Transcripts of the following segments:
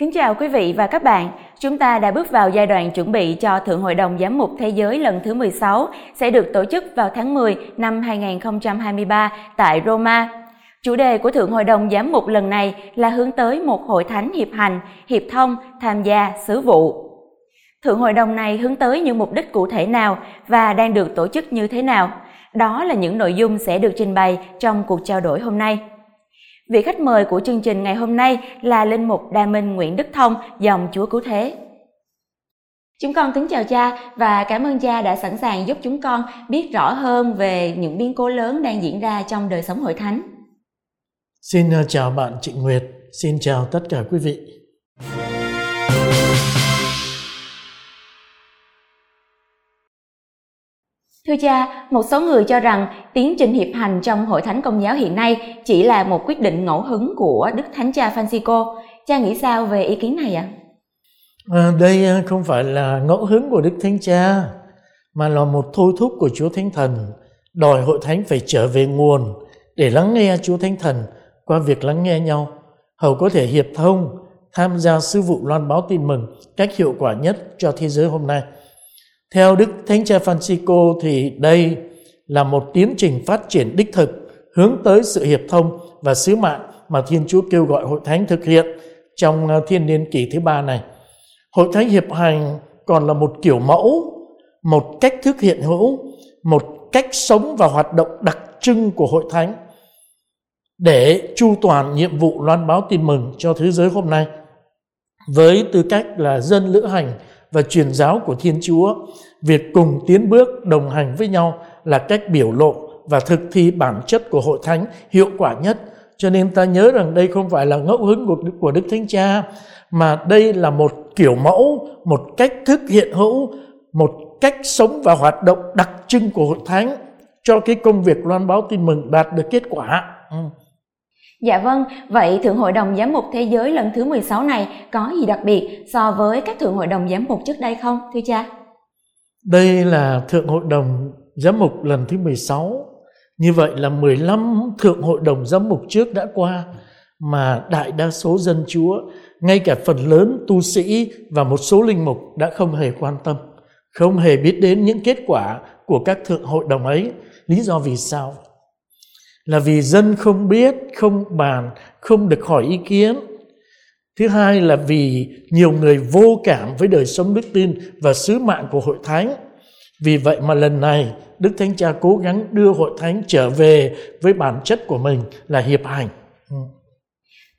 Kính chào quý vị và các bạn, chúng ta đã bước vào giai đoạn chuẩn bị cho Thượng Hội đồng Giám mục Thế giới lần thứ 16 sẽ được tổ chức vào tháng 10 năm 2023 tại Roma. Chủ đề của Thượng Hội đồng Giám mục lần này là hướng tới một hội thánh hiệp hành, hiệp thông, tham gia sứ vụ. Thượng Hội đồng này hướng tới những mục đích cụ thể nào và đang được tổ chức như thế nào? Đó là những nội dung sẽ được trình bày trong cuộc trao đổi hôm nay. Vị khách mời của chương trình ngày hôm nay là Linh mục Đa Minh Nguyễn Đức Thông, dòng Chúa Cứu Thế. Chúng con kính chào cha và cảm ơn cha đã sẵn sàng giúp chúng con biết rõ hơn về những biến cố lớn đang diễn ra trong đời sống hội thánh. Xin chào bạn Trịnh Nguyệt, xin chào tất cả quý vị. Thưa cha, một số người cho rằng tiến trình hiệp hành trong hội thánh Công giáo hiện nay chỉ là một quyết định ngẫu hứng của Đức Thánh Cha Phanxicô. Cha nghĩ sao về ý kiến này ạ? Đây không phải là ngẫu hứng của Đức Thánh Cha, mà là một thôi thúc của Chúa Thánh Thần, đòi hội thánh phải trở về nguồn để lắng nghe Chúa Thánh Thần qua việc lắng nghe nhau, hầu có thể hiệp thông, tham gia sứ vụ loan báo tin mừng cách hiệu quả nhất cho thế giới hôm nay. Theo Đức Thánh Cha Phanxicô thì đây là một tiến trình phát triển đích thực hướng tới sự hiệp thông và sứ mạng mà Thiên Chúa kêu gọi hội thánh thực hiện trong thiên niên kỷ thứ 3 này. Hội thánh hiệp hành còn là một kiểu mẫu, một cách thực hiện hữu, một cách sống và hoạt động đặc trưng của hội thánh để chu toàn nhiệm vụ loan báo tin mừng cho thế giới hôm nay. Với tư cách là dân lữ hành và truyền giáo của Thiên Chúa, việc cùng tiến bước đồng hành với nhau là cách biểu lộ và thực thi bản chất của hội thánh hiệu quả nhất. Cho nên ta nhớ rằng đây không phải là ngẫu hứng của Đức Thánh Cha, mà đây là một kiểu mẫu, một cách thức hiện hữu, một cách sống và hoạt động đặc trưng của hội thánh cho cái công việc loan báo tin mừng đạt được kết quả. Dạ vâng, vậy Thượng Hội đồng Giám mục Thế giới lần thứ 16 này có gì đặc biệt so với các Thượng Hội đồng Giám mục trước đây không, thưa cha? Đây là Thượng Hội đồng Giám mục lần thứ 16. Như vậy là 15 Thượng Hội đồng Giám mục trước đã qua, mà đại đa số dân Chúa, ngay cả phần lớn tu sĩ và một số linh mục đã không hề quan tâm, không hề biết đến những kết quả của các Thượng Hội đồng ấy. Lý do vì sao? Là vì dân không biết, không bàn, không được hỏi ý kiến. Thứ hai là vì nhiều người vô cảm với đời sống đức tin và sứ mạng của hội thánh. Vì vậy mà lần này Đức Thánh Cha cố gắng đưa hội thánh trở về với bản chất của mình là hiệp hành.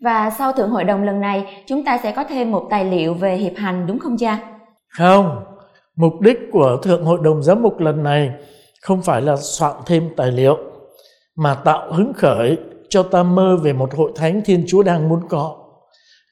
Và sau Thượng Hội đồng lần này chúng ta sẽ có thêm một tài liệu về hiệp hành đúng không cha? Không, mục đích của Thượng Hội đồng Giám mục lần này không phải là soạn thêm tài liệu, mà tạo hứng khởi cho ta mơ về một hội thánh Thiên Chúa đang muốn có,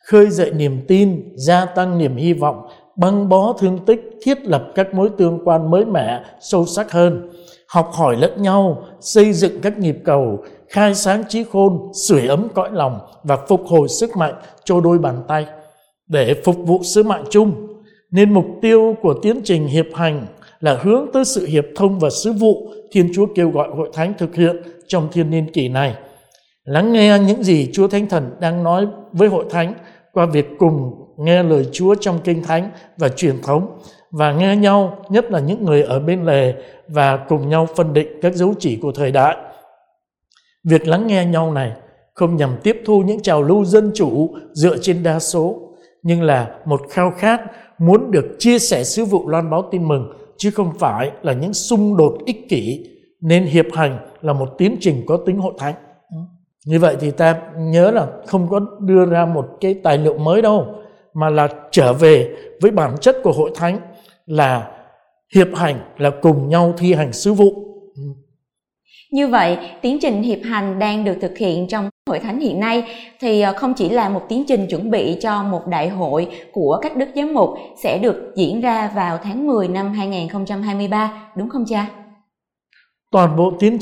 khơi dậy niềm tin, gia tăng niềm hy vọng, băng bó thương tích, thiết lập các mối tương quan mới mẻ, sâu sắc hơn, học hỏi lẫn nhau, xây dựng các nhịp cầu, khai sáng trí khôn, sưởi ấm cõi lòng và phục hồi sức mạnh cho đôi bàn tay để phục vụ sứ mạng chung. Nên mục tiêu của tiến trình hiệp hành là hướng tới sự hiệp thông và sứ vụ Thiên Chúa kêu gọi hội thánh thực hiện trong thiên niên kỷ này. Lắng nghe những gì Chúa Thánh Thần đang nói với hội thánh qua việc cùng nghe lời Chúa trong Kinh Thánh và truyền thống, và nghe nhau, nhất là những người ở bên lề, và cùng nhau phân định các dấu chỉ của thời đại. Việc lắng nghe nhau này không nhằm tiếp thu những trào lưu dân chủ dựa trên đa số, nhưng là một khao khát muốn được chia sẻ sứ vụ loan báo tin mừng, chứ không phải là những xung đột ích kỷ. Nên hiệp hành là một tiến trình có tính hội thánh. Như vậy thì ta nhớ là không có đưa ra một cái tài liệu mới đâu, mà là trở về với bản chất của hội thánh là hiệp hành, là cùng nhau thi hành sứ vụ. Như vậy, tiến trình hiệp hành đang được thực hiện trong hội thánh hiện nay thì không chỉ là một tiến trình chuẩn bị cho một đại hội của các đức giám mục sẽ được diễn ra vào tháng 10 năm 2023, đúng không cha? Toàn bộ tiến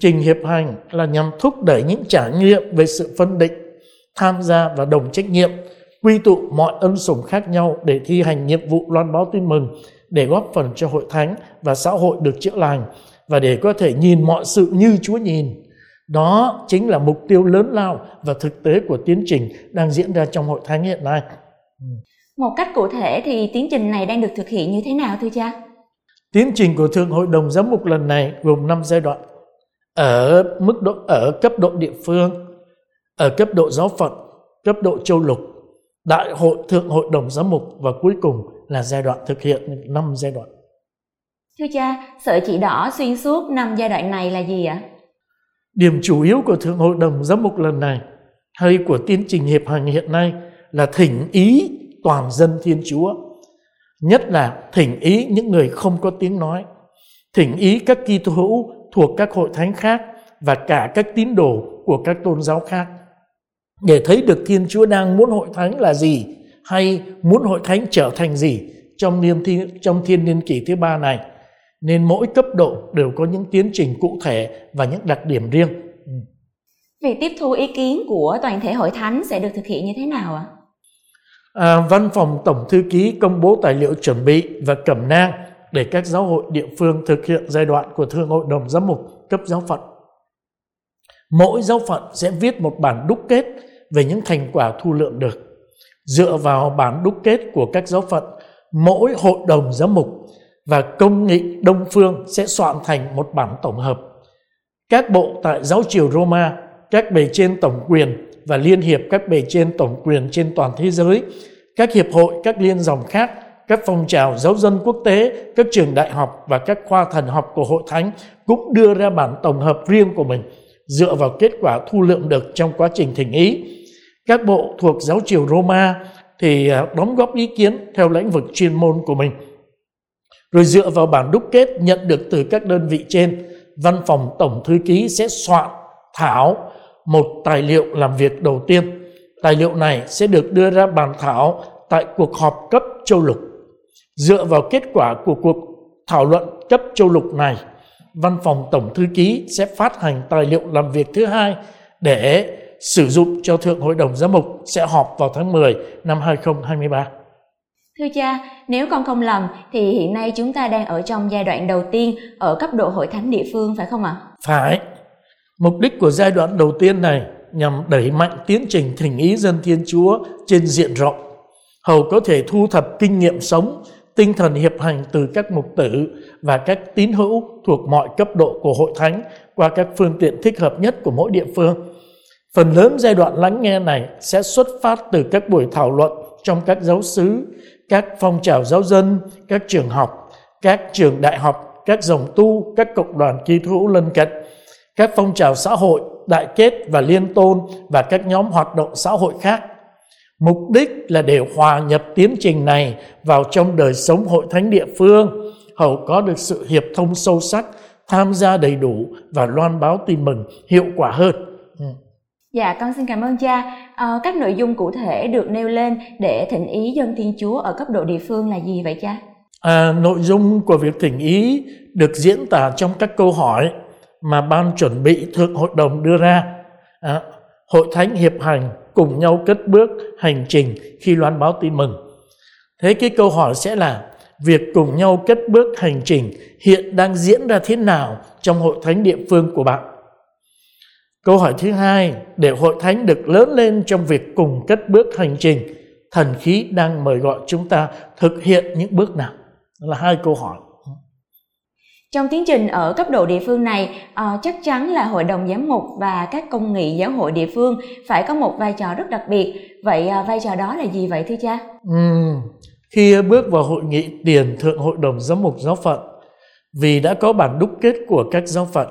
trình hiệp hành là nhằm thúc đẩy những trải nghiệm về sự phân định, tham gia và đồng trách nhiệm, quy tụ mọi ân sủng khác nhau để thi hành nhiệm vụ loan báo tin mừng, để góp phần cho hội thánh và xã hội được chữa lành, và để có thể nhìn mọi sự như Chúa nhìn. Đó chính là mục tiêu lớn lao và thực tế của tiến trình đang diễn ra trong hội thánh hiện nay. Một cách cụ thể thì tiến trình này đang được thực hiện như thế nào thưa cha? Tiến trình của Thượng Hội đồng Giám mục lần này gồm 5 giai đoạn. Ở cấp độ địa phương, ở cấp độ giáo phận, cấp độ châu lục, Đại hội Thượng Hội đồng Giám mục và cuối cùng là giai đoạn thực hiện 5 giai đoạn. Thưa cha, sợi chỉ đỏ xuyên suốt 5 giai đoạn này là gì ạ? Điểm chủ yếu của Thượng Hội đồng Giám mục lần này hay của tiến trình hiệp hành hiện nay là thỉnh ý toàn dân Thiên Chúa, nhất là thỉnh ý những người không có tiếng nói, thỉnh ý các Kitô hữu thuộc các hội thánh khác và cả các tín đồ của các tôn giáo khác, để thấy được Thiên Chúa đang muốn hội thánh là gì, hay muốn hội thánh trở thành gì trong thiên niên kỷ thứ 3 này. Nên mỗi cấp độ đều có những tiến trình cụ thể và những đặc điểm riêng. Việc tiếp thu ý kiến của toàn thể hội thánh sẽ được thực hiện như thế nào ạ? Văn phòng Tổng Thư ký công bố tài liệu chuẩn bị và cẩm nang để các giáo hội địa phương thực hiện giai đoạn của Thượng Hội đồng Giám mục cấp giáo phận. Mỗi giáo phận sẽ viết một bản đúc kết về những thành quả thu lượm được. Dựa vào bản đúc kết của các giáo phận, mỗi hội đồng giám mục và công nghị Đông Phương sẽ soạn thành một bản tổng hợp. Các bộ tại giáo triều Roma, các bề trên tổng quyền và liên hiệp các bề trên tổng quyền trên toàn thế giới, các hiệp hội, các liên dòng khác, các phong trào giáo dân quốc tế, các trường đại học và các khoa thần học của hội thánh cũng đưa ra bản tổng hợp riêng của mình, dựa vào kết quả thu lượm được trong quá trình thỉnh ý. Các bộ thuộc giáo triều Roma thì đóng góp ý kiến theo lĩnh vực chuyên môn của mình. Rồi dựa vào bản đúc kết nhận được từ các đơn vị trên, Văn phòng Tổng Thư ký sẽ soạn thảo một tài liệu làm việc đầu tiên. Tài liệu này sẽ được đưa ra bàn thảo tại cuộc họp cấp châu lục. Dựa vào kết quả của cuộc thảo luận cấp châu lục này, Văn phòng Tổng Thư ký sẽ phát hành tài liệu làm việc thứ hai để sử dụng cho Thượng Hội đồng Giám mục sẽ họp vào tháng 10 năm 2023. Thưa cha, nếu con không lầm thì hiện nay chúng ta đang ở trong giai đoạn đầu tiên ở cấp độ hội thánh địa phương phải không ạ? Phải. Mục đích của giai đoạn đầu tiên này nhằm đẩy mạnh tiến trình thỉnh ý dân Thiên Chúa trên diện rộng, hầu có thể thu thập kinh nghiệm sống, tinh thần hiệp hành từ các mục tử và các tín hữu thuộc mọi cấp độ của hội thánh qua các phương tiện thích hợp nhất của mỗi địa phương. Phần lớn giai đoạn lắng nghe này sẽ xuất phát từ các buổi thảo luận trong các giáo xứ, các phong trào giáo dân, các trường học, các trường đại học, các dòng tu, các cộng đoàn Kitô hữu lân cận, các phong trào xã hội, đại kết và liên tôn và các nhóm hoạt động xã hội khác. Mục đích là để hòa nhập tiến trình này vào trong đời sống hội thánh địa phương, hầu có được sự hiệp thông sâu sắc, tham gia đầy đủ và loan báo tin mừng hiệu quả hơn. Dạ, con xin cảm ơn cha. Các nội dung cụ thể được nêu lên để thỉnh ý dân Thiên Chúa ở cấp độ địa phương là gì vậy cha? Nội dung của việc thỉnh ý được diễn tả trong các câu hỏi mà ban chuẩn bị Thượng Hội đồng đưa ra. Hội thánh hiệp hành cùng nhau cất bước hành trình khi loan báo tin mừng. Thế cái câu hỏi sẽ là việc cùng nhau cất bước hành trình hiện đang diễn ra thế nào trong hội thánh địa phương của bạn? Câu hỏi thứ hai, để hội thánh được lớn lên trong việc cùng cất bước hành trình, thần khí đang mời gọi chúng ta thực hiện những bước nào? Đó là hai câu hỏi. Trong tiến trình ở cấp độ địa phương này, chắc chắn là Hội đồng Giám mục và các công nghị giáo hội địa phương phải có một vai trò rất đặc biệt. Vậy vai trò đó là gì vậy thưa cha? Khi bước vào hội nghị tiền Thượng Hội đồng Giám mục giáo phận, vì đã có bản đúc kết của các giáo phận,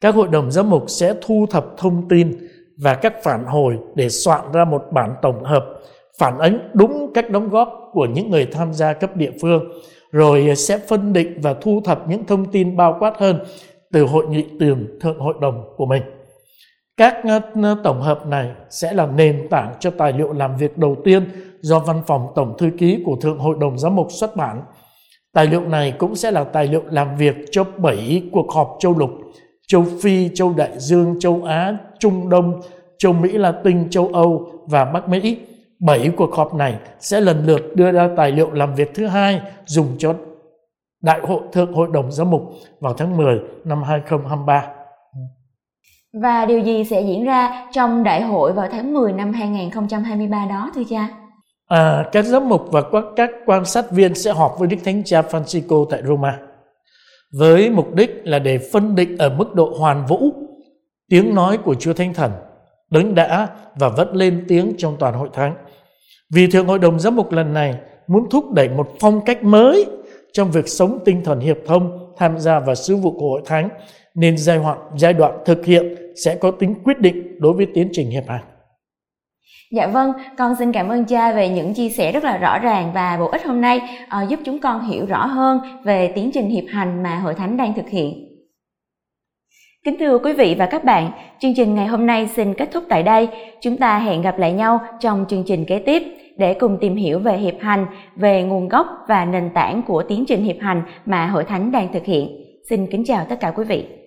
các hội đồng giám mục sẽ thu thập thông tin và các phản hồi để soạn ra một bản tổng hợp phản ánh đúng các đóng góp của những người tham gia cấp địa phương, rồi sẽ phân định và thu thập những thông tin bao quát hơn từ hội nghị tiền Thượng Hội đồng của mình. Các tổng hợp này sẽ là nền tảng cho tài liệu làm việc đầu tiên do Văn phòng Tổng Thư ký của Thượng Hội đồng Giám mục xuất bản. Tài liệu này cũng sẽ là tài liệu làm việc cho 7 cuộc họp châu lục: châu Phi, châu Đại Dương, châu Á, Trung Đông, châu Mỹ Latin, châu Âu và Bắc Mỹ. 7 cuộc họp này sẽ lần lượt đưa ra tài liệu làm việc thứ hai dùng cho Đại hội Thượng Hội đồng Giám mục vào tháng 10 năm 2023. Và điều gì sẽ diễn ra trong Đại hội vào tháng 10 năm 2023 đó thưa cha? Các giám mục và các quan sát viên sẽ họp với Đức Thánh Cha Phanxicô tại Roma với mục đích là để phân định ở mức độ hoàn vũ tiếng nói của Chúa Thánh Thần đấng đã và vẫn lên tiếng trong toàn hội thánh. Vì Thượng Hội đồng Giám mục lần này muốn thúc đẩy một phong cách mới trong việc sống tinh thần hiệp thông, tham gia vào sứ vụ của hội thánh, nên giai đoạn thực hiện sẽ có tính quyết định đối với tiến trình hiệp hành. Dạ vâng, con xin cảm ơn cha về những chia sẻ rất là rõ ràng và bổ ích hôm nay, giúp chúng con hiểu rõ hơn về tiến trình hiệp hành mà hội thánh đang thực hiện. Kính thưa quý vị và các bạn, chương trình ngày hôm nay xin kết thúc tại đây. Chúng ta hẹn gặp lại nhau trong chương trình kế tiếp để cùng tìm hiểu về hiệp hành, về nguồn gốc và nền tảng của tiến trình hiệp hành mà hội thánh đang thực hiện. Xin kính chào tất cả quý vị.